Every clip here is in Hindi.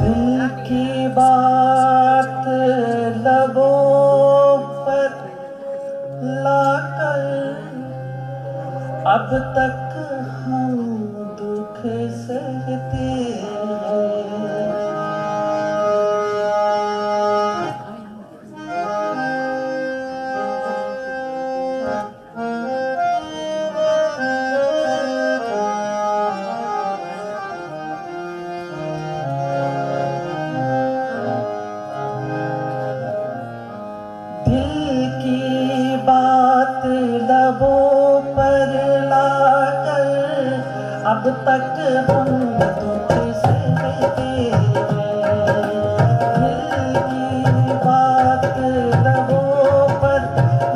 दिल की बात लबों पर लाकर अब तक हम दुख सहते हैं। लबों पर लाकर अब तक हम दुख सहते हैं। दिल की बात लबों पर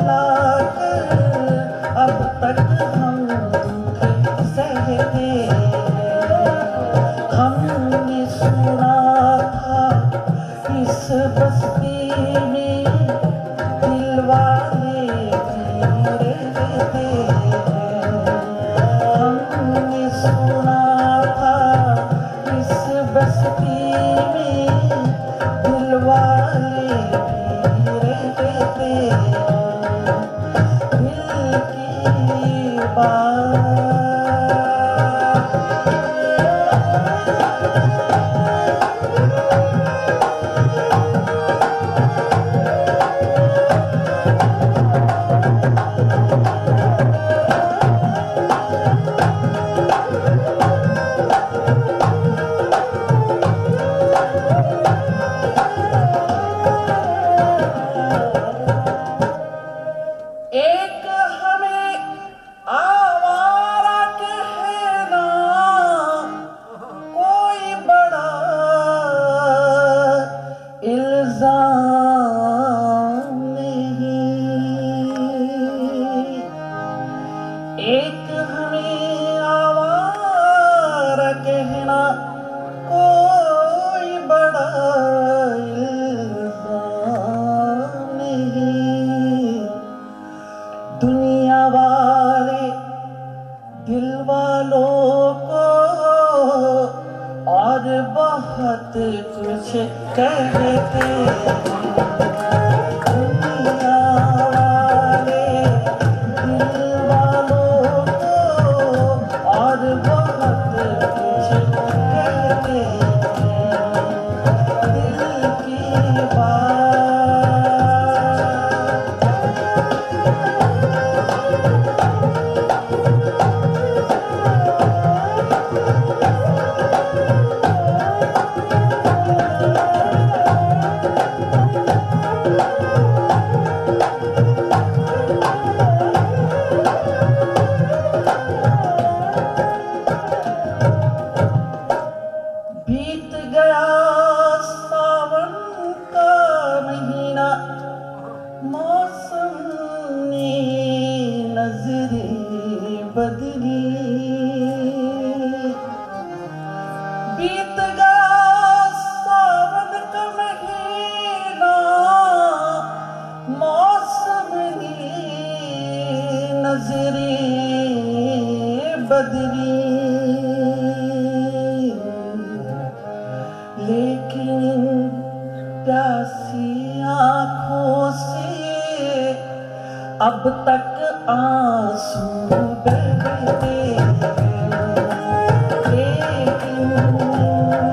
लाकर अब तक हम दुख सहते हैं। हमने सुना था इस बस्ती में दिलवाले रहते हैं। हमने सुना था इस बस्ती में दिलवाले रहते हैं। दिल की बात एक हमें आवारा कहना कोई बड़ा इल्जाम नहीं। दुनिया वाले दिल वालों को और बहुत कुछ कहते हैं। बीत गया सावन का महीना मौसम ने नजरें बदली। लेकिन प्यासी आँखों से अब तक आंसू बहते हैं। लेकिन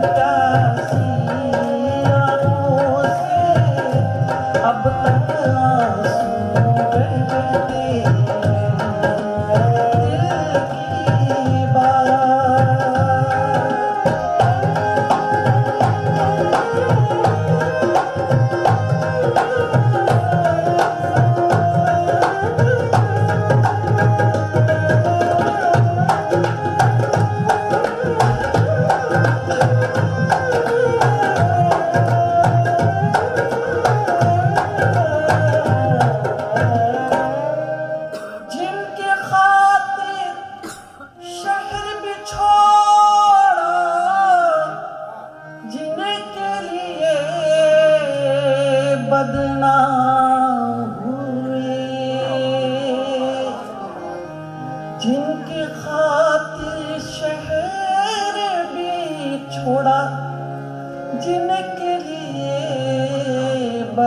प्यासी आँखों से अब तक आंसू बहते हैं।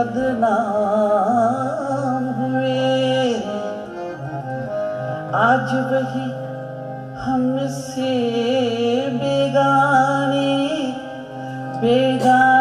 बदनाम हुए, आज वही हमसे बेगाने बेगाने।